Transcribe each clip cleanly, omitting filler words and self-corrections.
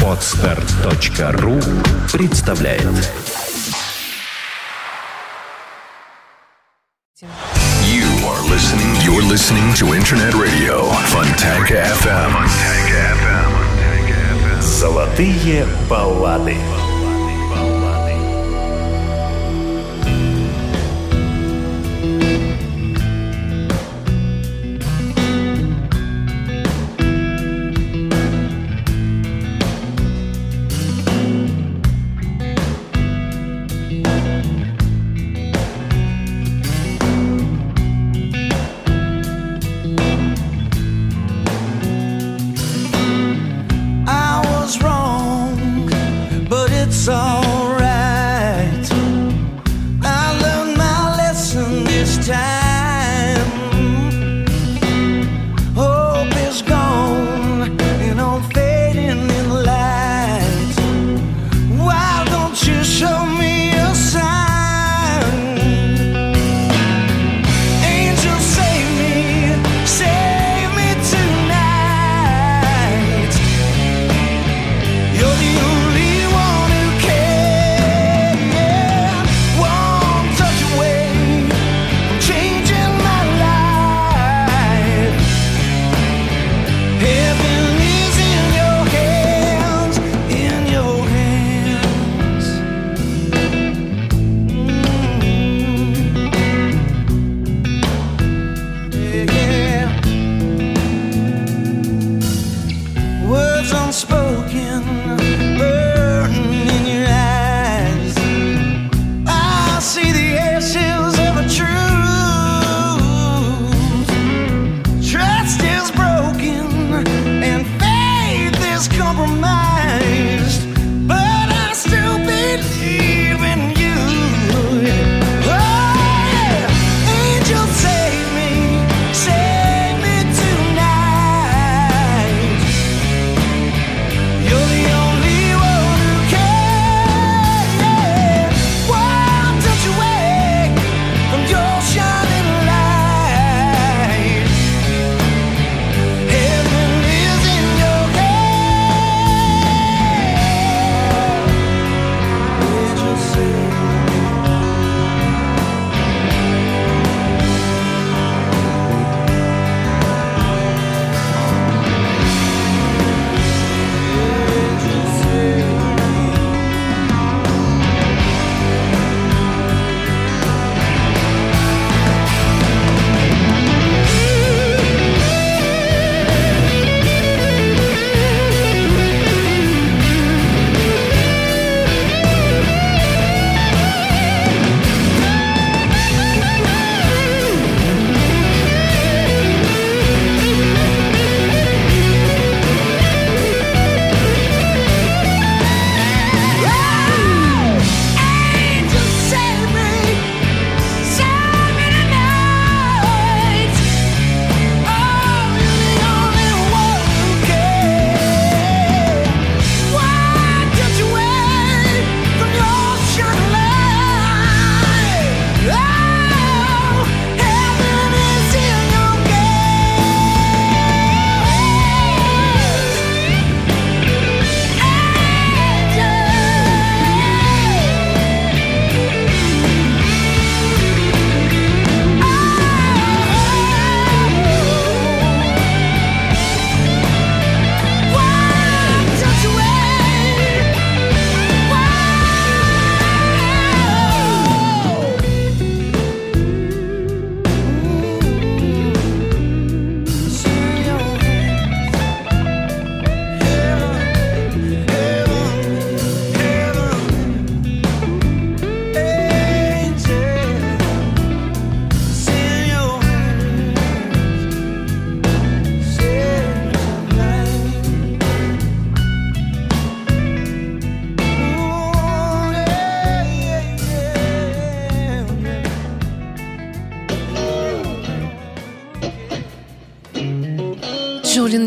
Podster.ru представляет. You're listening to Internet Radio Fontanka FM. Золотые баллады.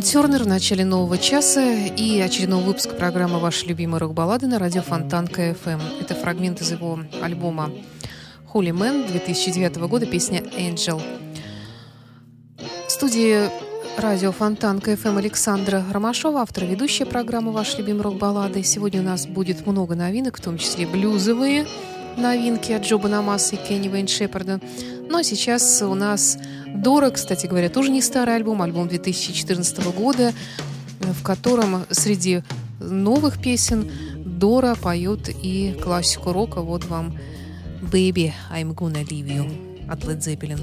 Тернер в начале нового часа и очередного выпуска программы «Ваши любимые рок-баллады» на радио Фонтанка FM. Это фрагмент из его альбома «Holy Man» 2009 года, песня «Angel». В студии Радио Фонтан КФМ, Александра Ромашова, автор и ведущая программы «Ваш любимый рок-баллады». Сегодня у нас будет много новинок, в том числе блюзовые новинки от Джо Бонамассы и Кенни Уэйн Шепарда. Но сейчас у нас «Дора», кстати говоря, тоже не старый альбом, альбом 2014 года, в котором среди новых песен Дора поет и классику рока. Вот вам «Baby, I'm Gonna Leave You» от Led Zeppelin.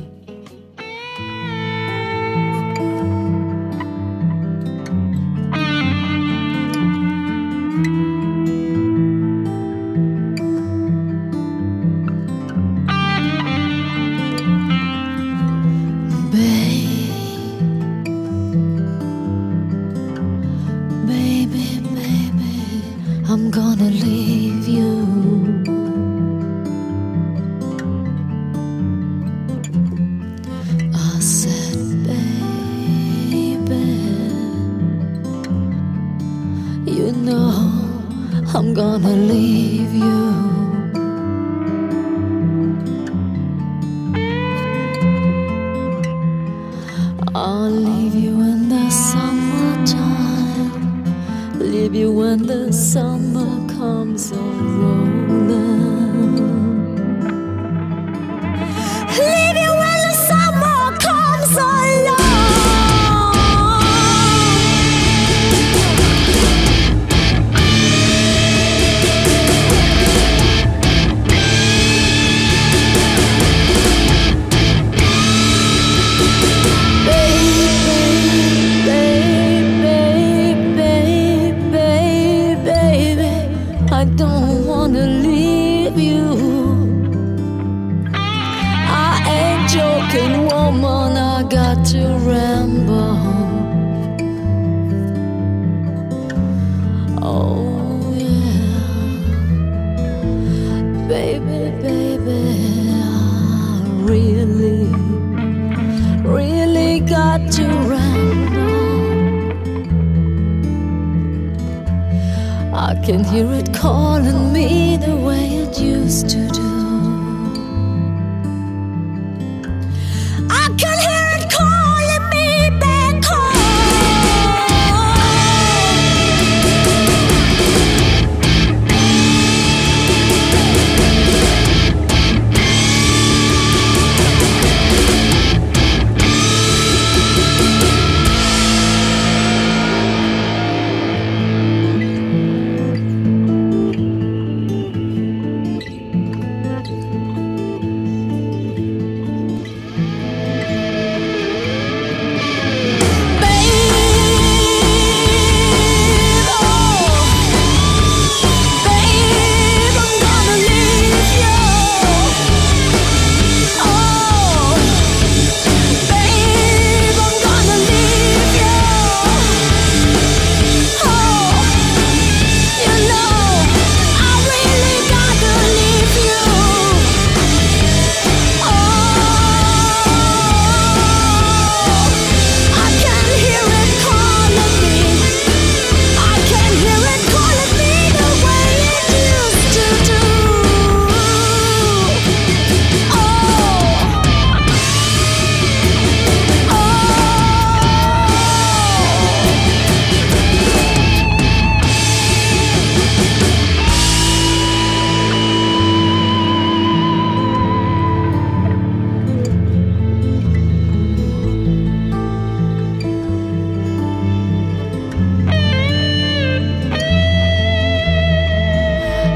Can hear it calling me the way it used to do.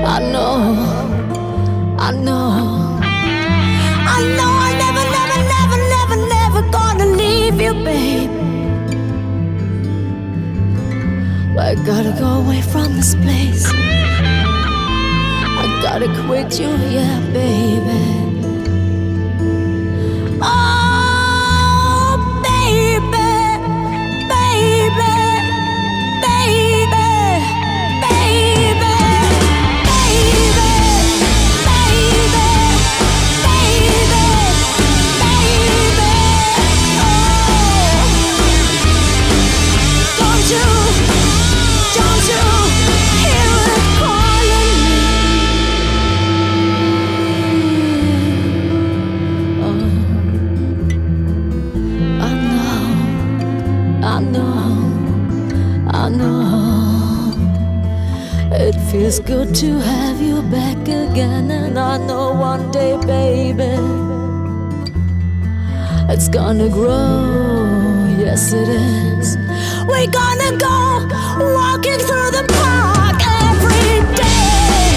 I know I'm never, never, never, never, never gonna leave you, babe. I gotta go away from this place. I gotta quit you, yeah, baby. Oh, baby, baby, baby. I know it feels good to have you back again, and I know one day, baby, it's gonna grow. Yes, it is. We're gonna go walking through the park every day.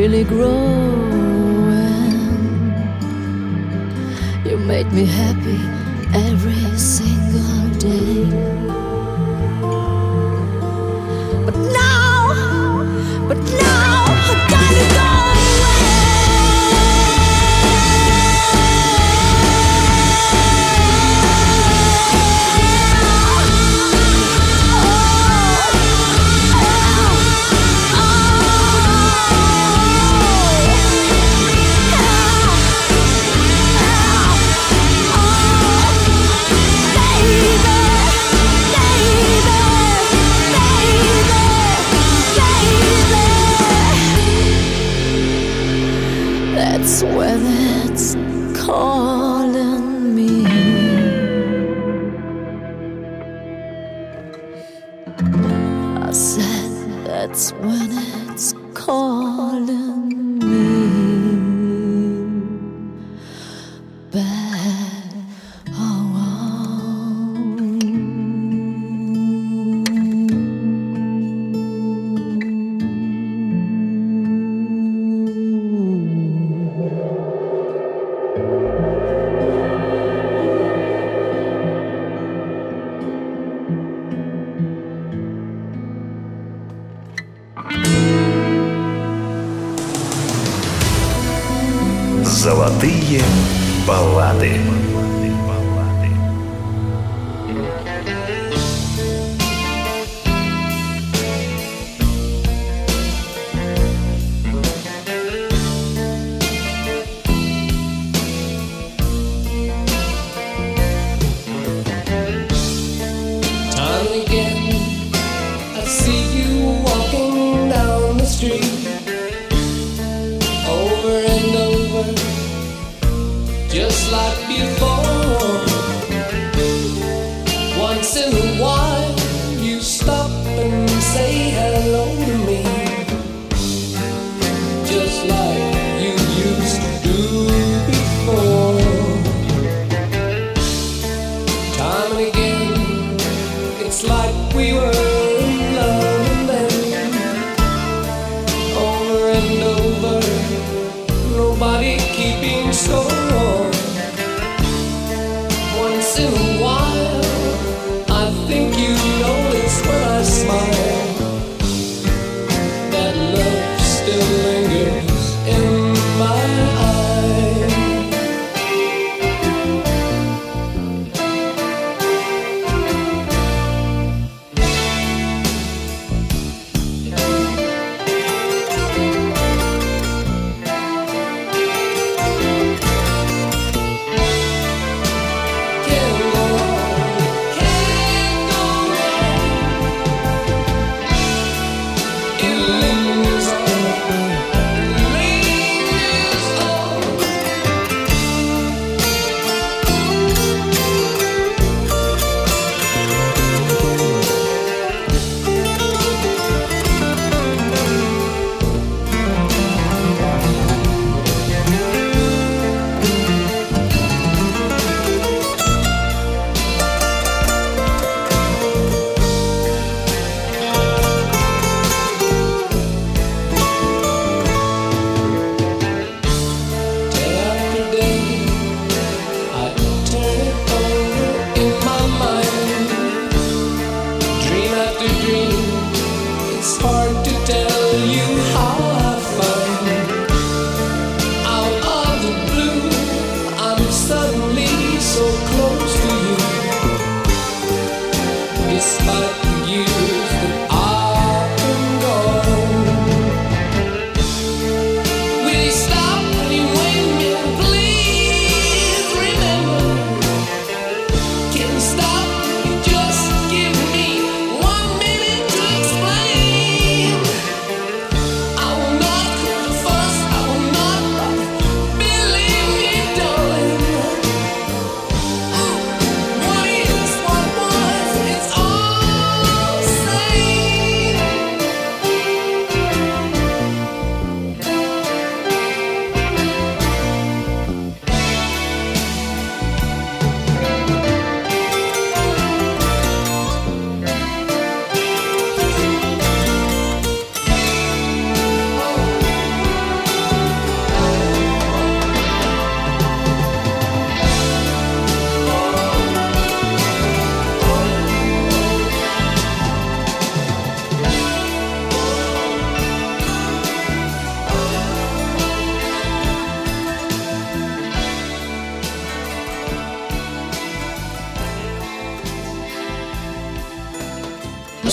Really growing. You make me happy every single day. But now I gotta go when it's calling me. I said that's when it's calling me back баллады. Nobody keeping score.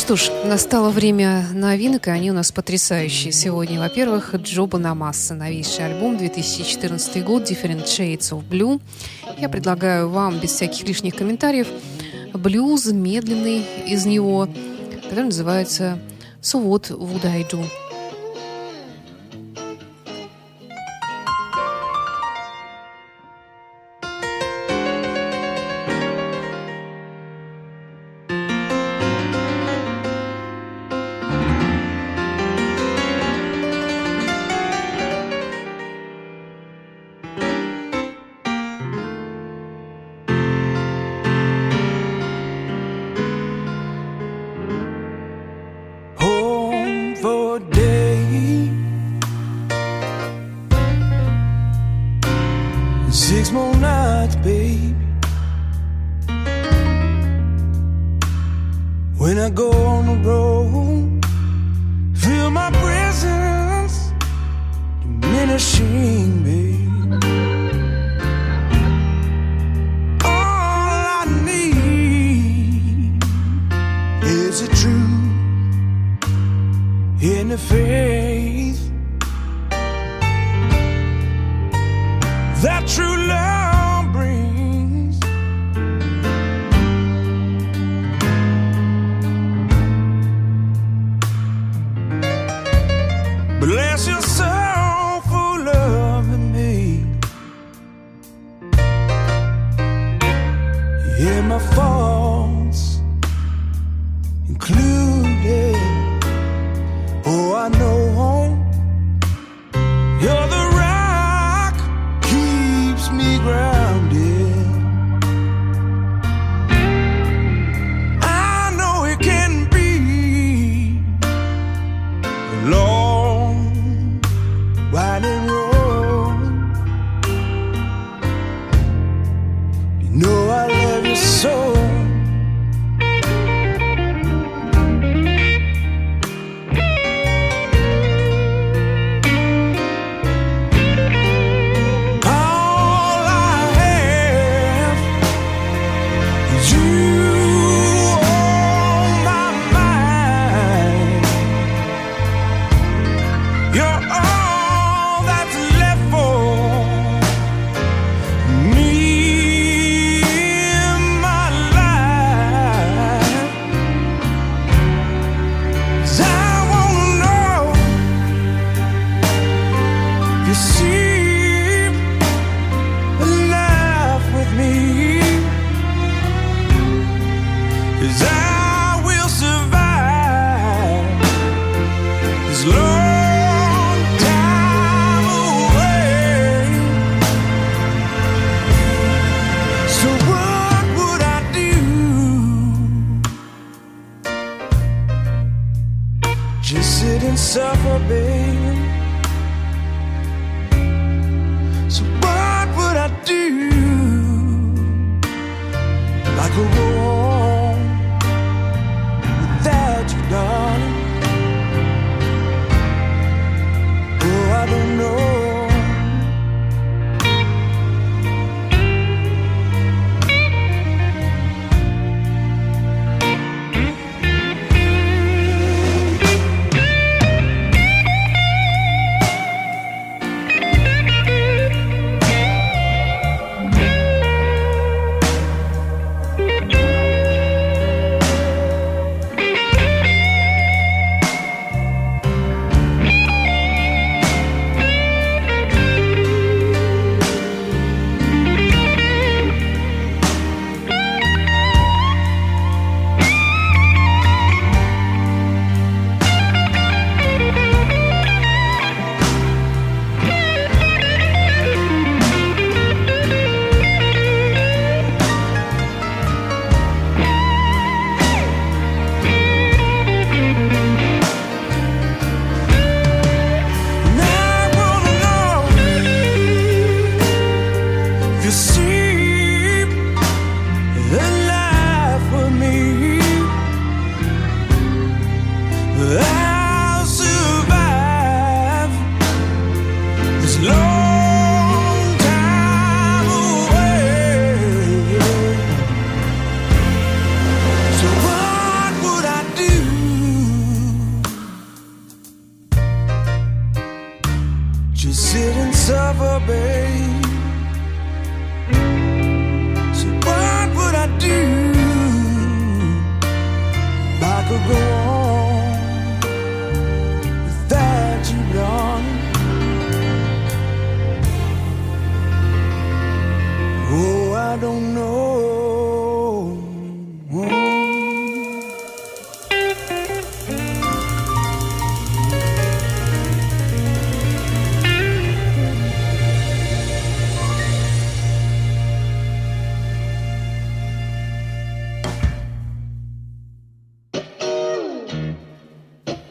что ж, настало время новинок, и они у нас потрясающие сегодня. Во-первых, Джо Бонамасса, новейший альбом, 2014 год, Different Shades of Blue. Я предлагаю вам, без всяких лишних комментариев, блюз, медленный из него, который называется «So What Would I Do?».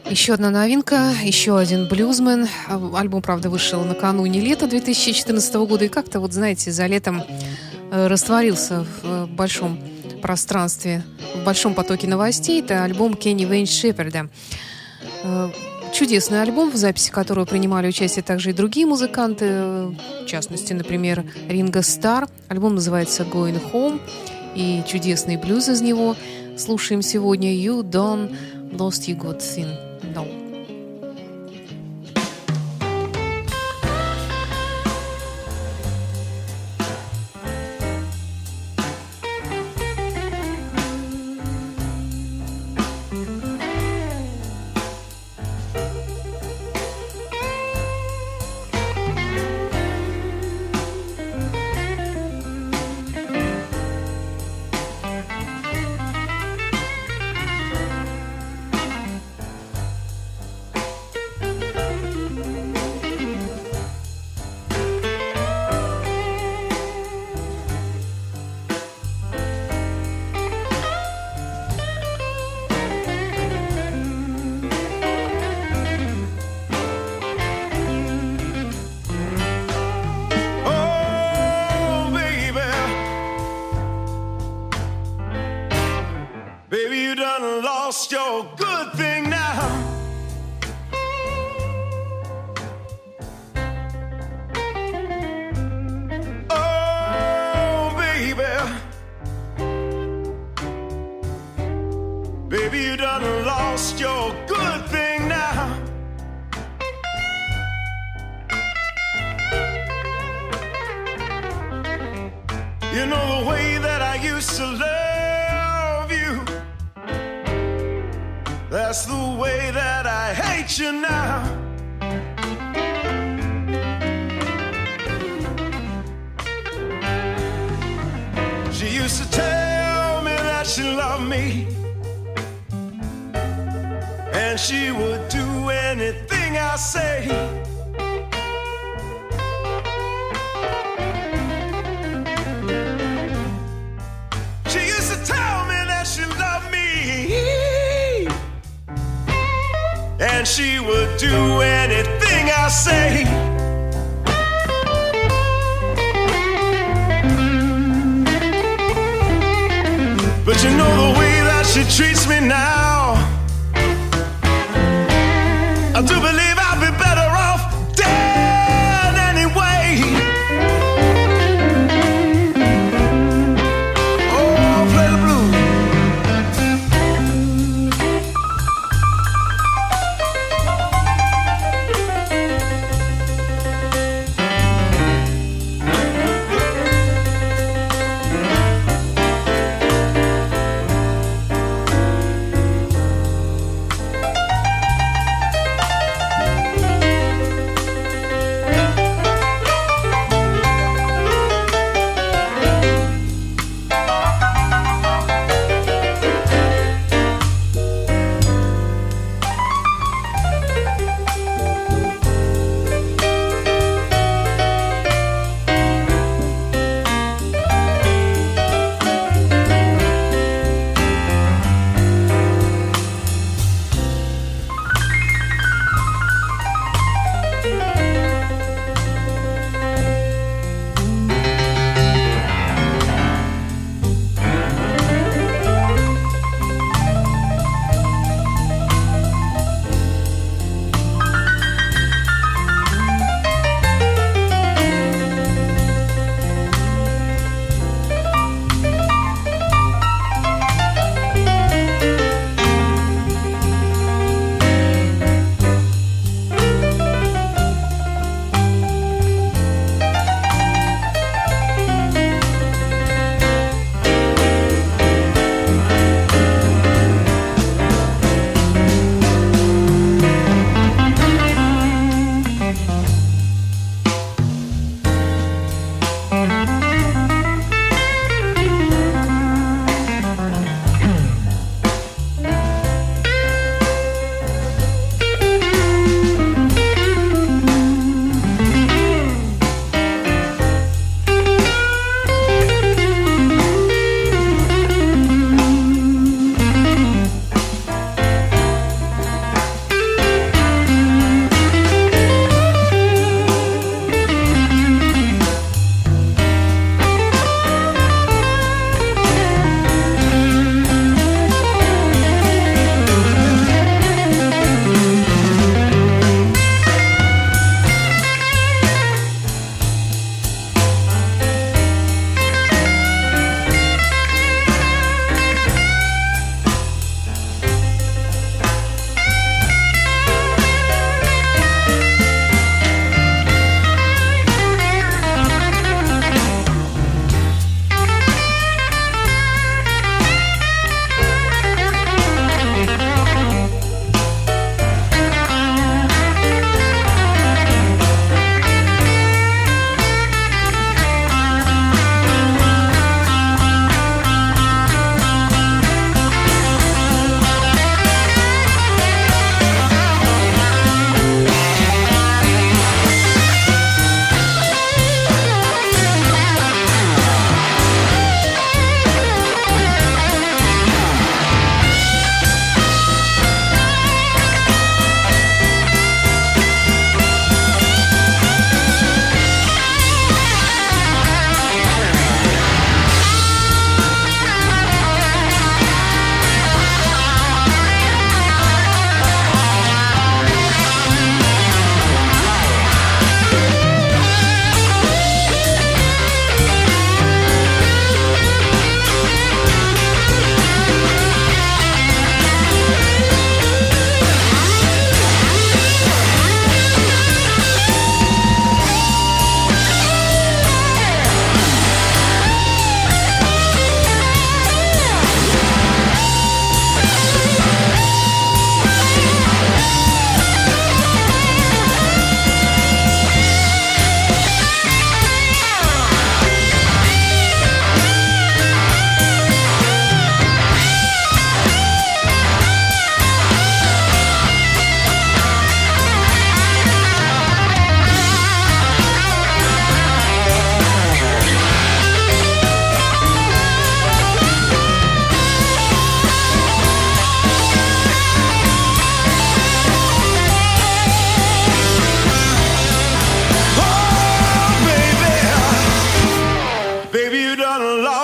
Еще одна новинка, еще один блюзмен. Альбом, правда, вышел накануне лета 2014 года. И как-то, вот знаете, за летом растворился в большом пространстве, в большом потоке новостей. Это альбом Kenny Wayne Shepherd. Чудесный альбом, в записи которого принимали участие также и другие музыканты, в частности, например, Ринго Старр. Альбом называется «Going Home», и чудесный блюз из него. Слушаем сегодня «You Don't Lost You Got Thin». No. Baby, you done lost your good thing now. You know the way that I used to love you, that's the way that I hate you now. She used to tell me that she loved me, and she would do anything I say. She used to tell me that she loved me, and she would do anything I say. But you know the way that she treats me now, I do believe I'd be better off dead anyway. Oh, play the blues.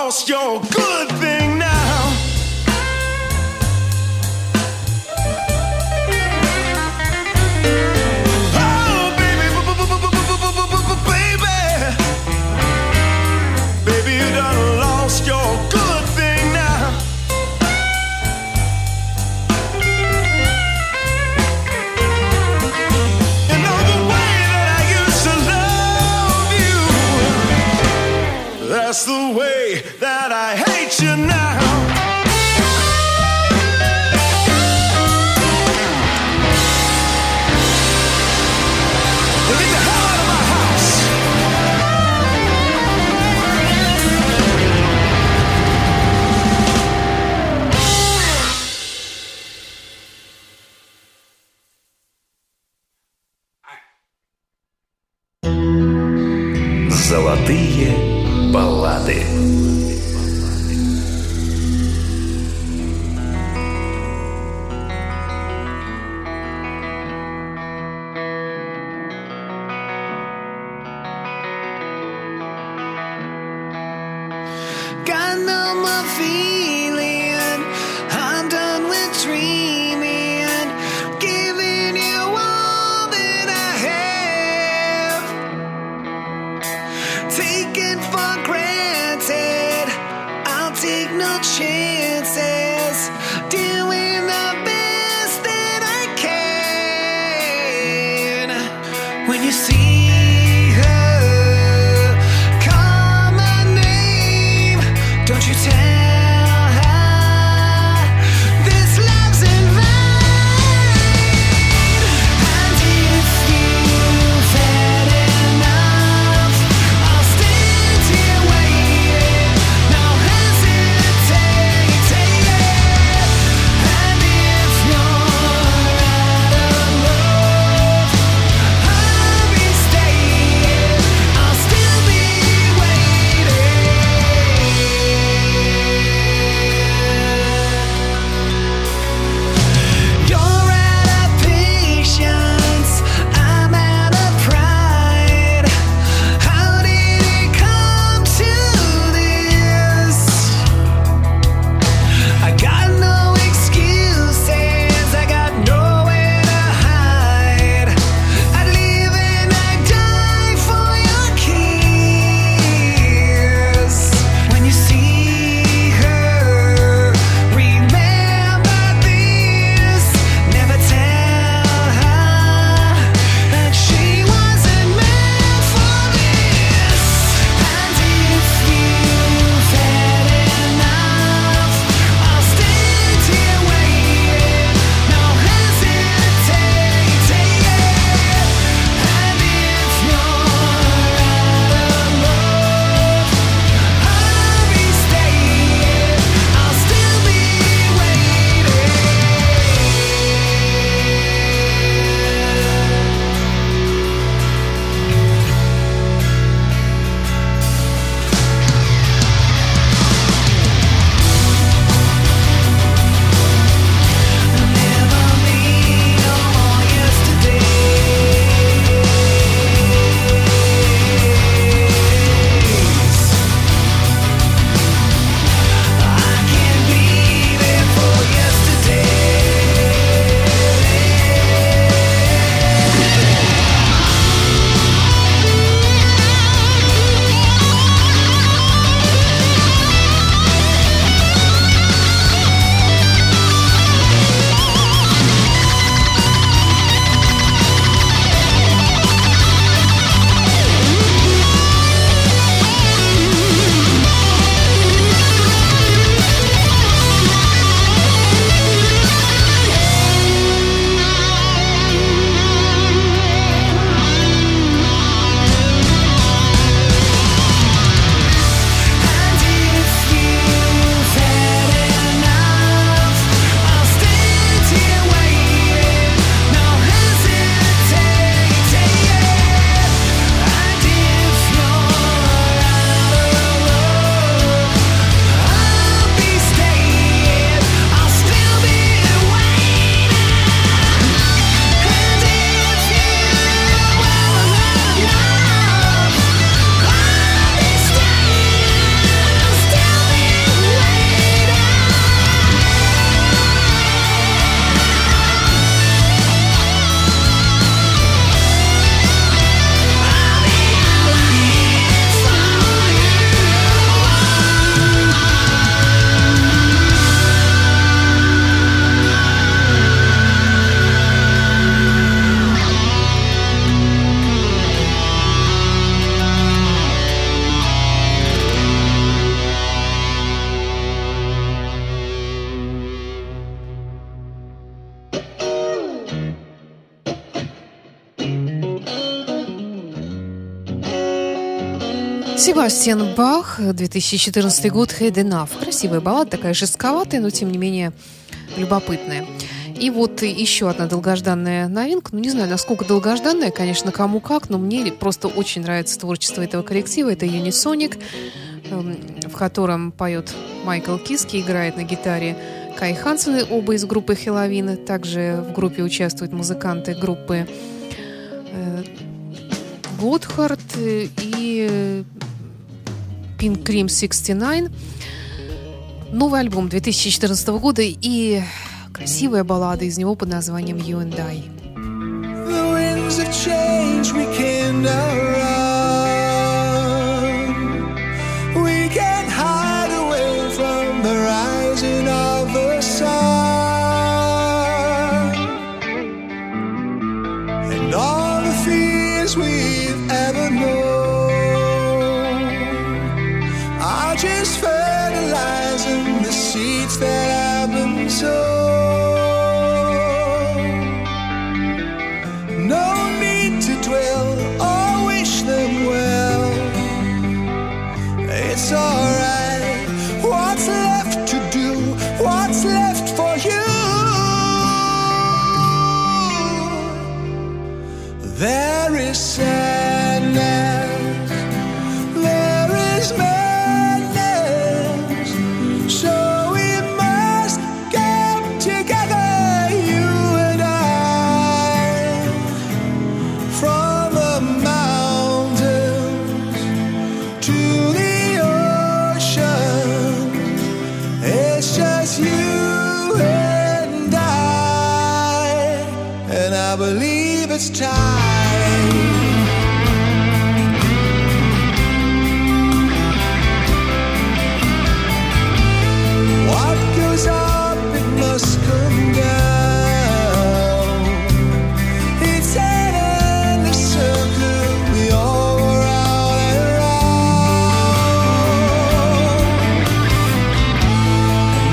lost your good thing now. Oh, baby, baby, you done lost your good thing now. You know the way that I used to love you, that's the way that I hate you now. Золотые баллады. Себастьян Бах, 2014 год, Had Enough. Красивая баллада, такая жестковатая, но тем не менее любопытная. И вот еще одна долгожданная новинка. Ну, не знаю, насколько долгожданная, конечно, кому как, но мне просто очень нравится творчество этого коллектива. Это Unisonic, в котором поет Майкл Киске, играет на гитаре Кай Хансен, оба из группы Helloween. Также в группе участвуют музыканты группы Gothard и Pink Cream 69. Новый альбом 2014 года и красивая баллада из него под названием «You and I». The winds of change, we can't outrun. We can't hide away from the rising of the sun. And all the fears we've ever known are just fertilizing the seeds that have been sown. It's alright, what's left to do, what's left for you? There is sadness, there is madness, so we must get together, you and I, from the mountains to the it's time. What goes up, it must come down. It's an endless circle, we all round and round.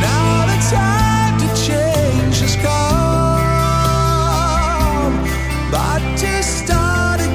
Now the time to change has come. But to start again.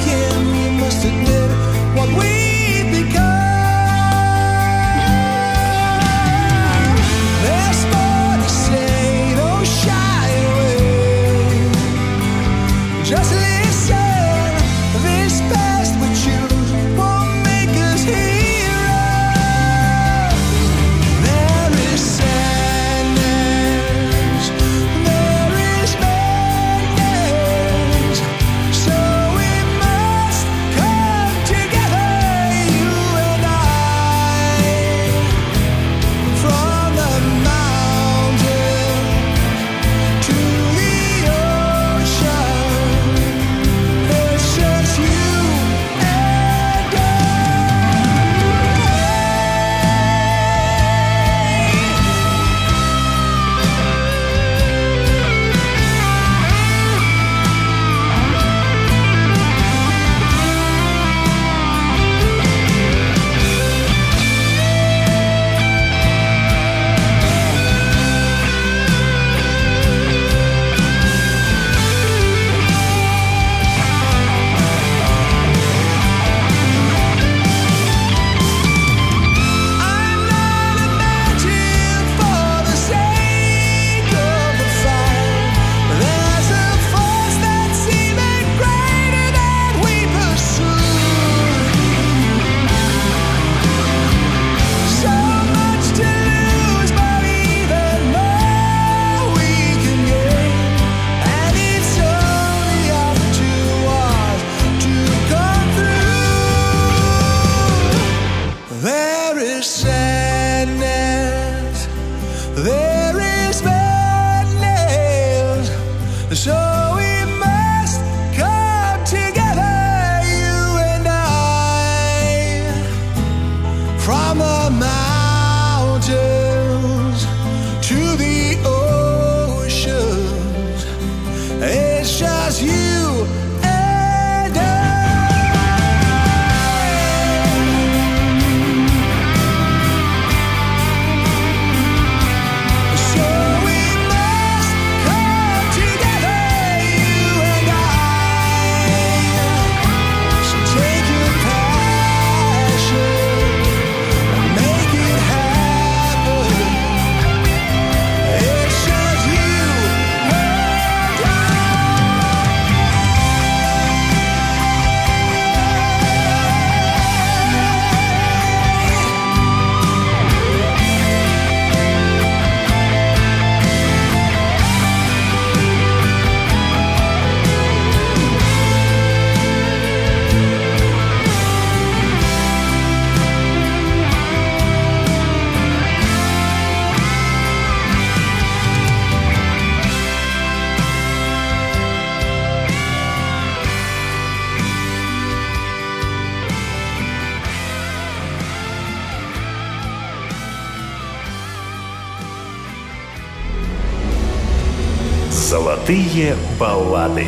Золотые баллады.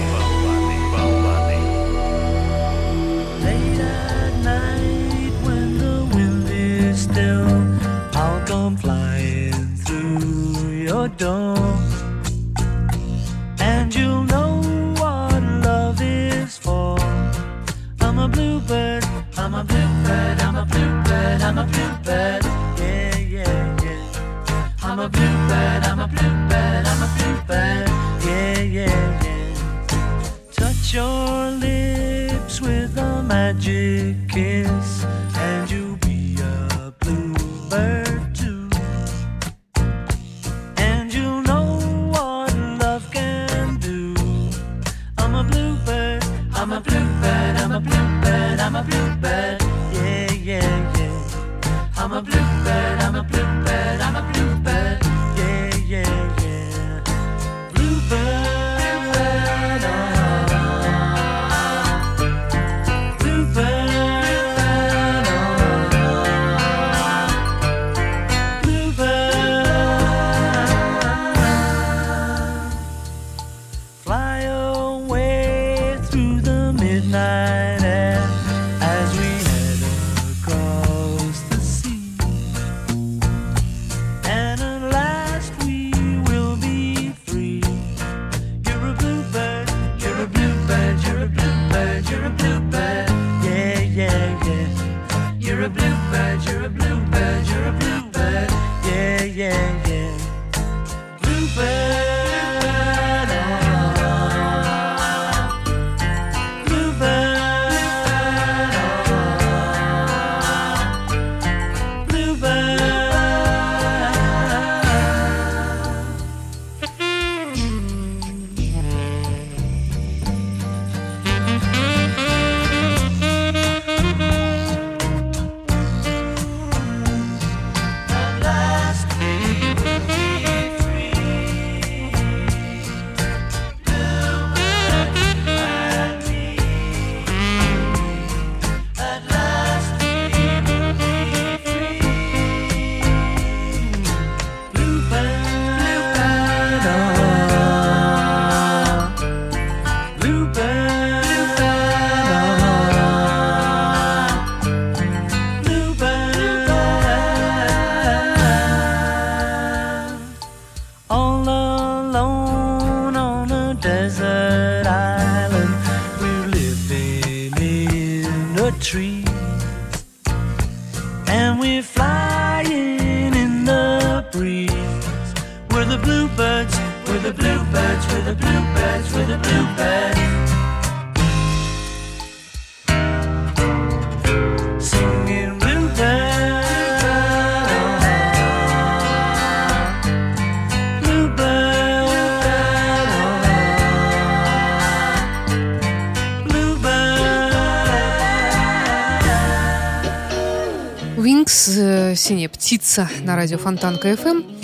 «Синяя птица» на радио Фонтанка FM.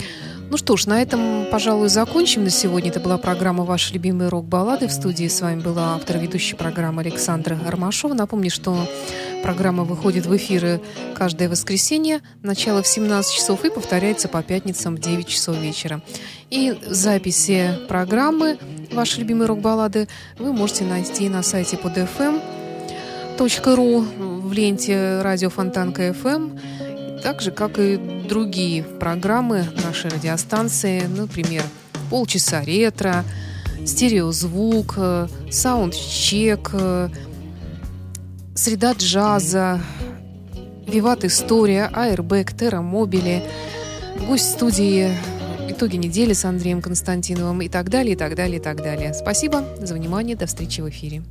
Ну что ж, на этом, пожалуй, закончим на сегодня. Это была программа «Ваши любимые рок-баллады». В студии с вами была автор-ведущая программы Александра Ромашова. Напомню, что программа выходит в эфиры каждое воскресенье, начало в 17 часов и повторяется по пятницам в 9 часов вечера. И записи программы «Ваши любимые рок-баллады» вы можете найти на сайте podfm.ru, в ленте радио Фонтанка FM. Так же, как и другие программы нашей радиостанции, например, «Полчаса ретро», «Стереозвук», «Саундчек», «Среда джаза», «Виват История», «Аэрбэк», «Террамобили», «Гость студии», «Итоги недели» с Андреем Константиновым и так далее, и так далее, и так далее. Спасибо за внимание. До встречи в эфире.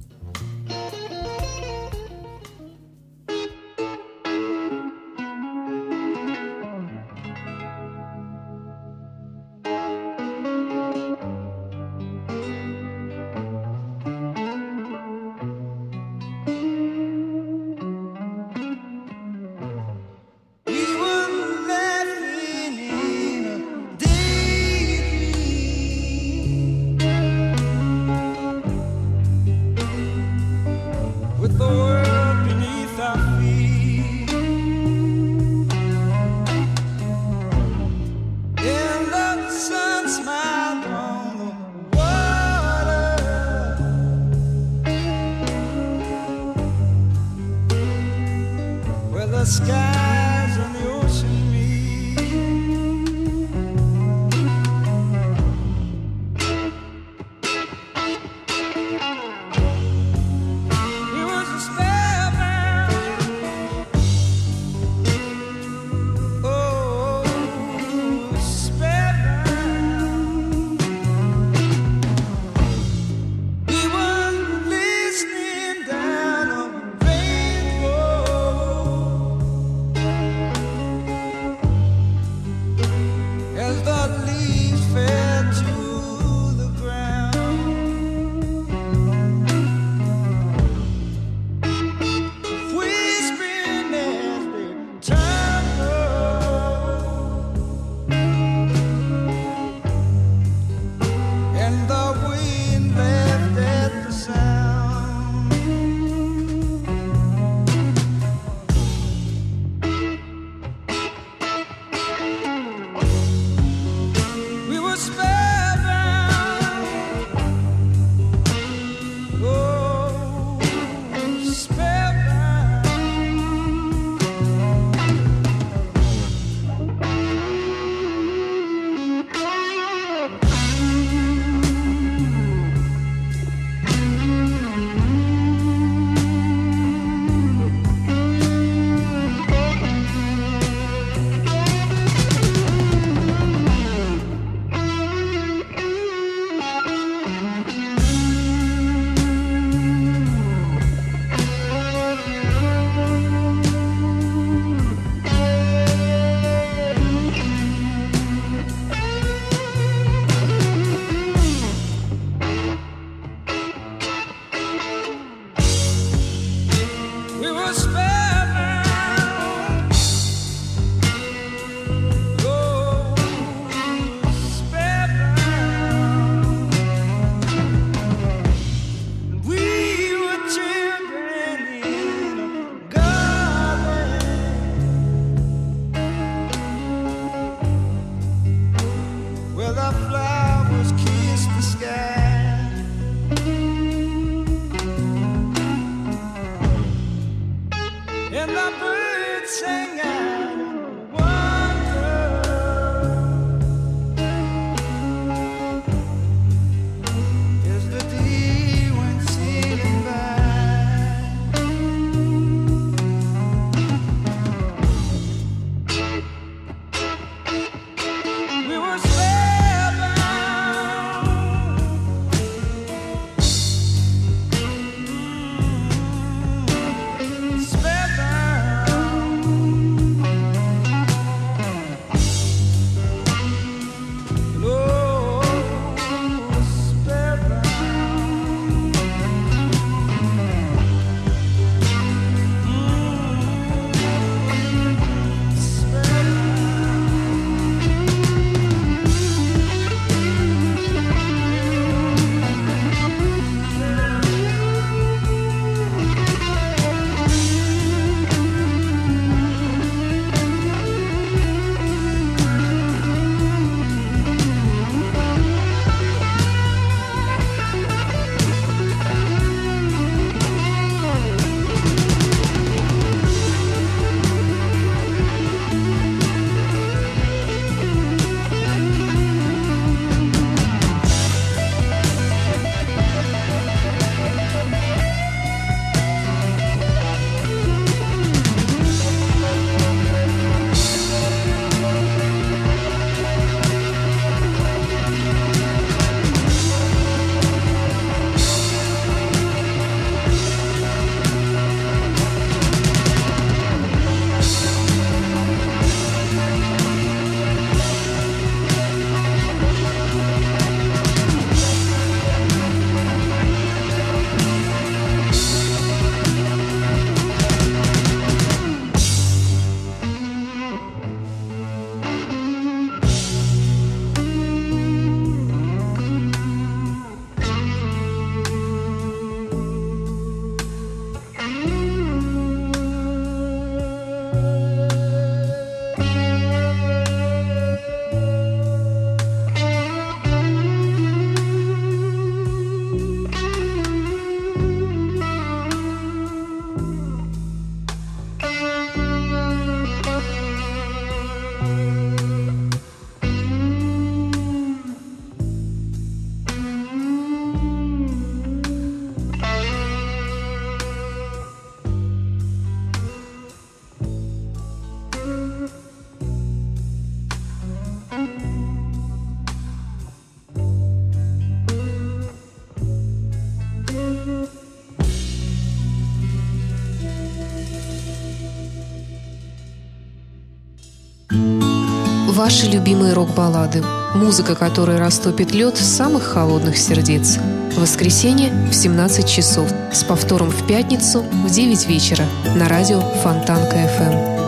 Ваши любимые рок-баллады. Музыка, которая растопит лед с самых холодных сердец. В воскресенье в 17 часов. С повтором в пятницу в 9 вечера на радио Фонтанка FM.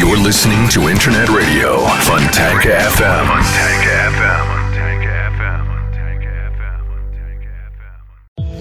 You're listening to Internet Radio Fontanka FM.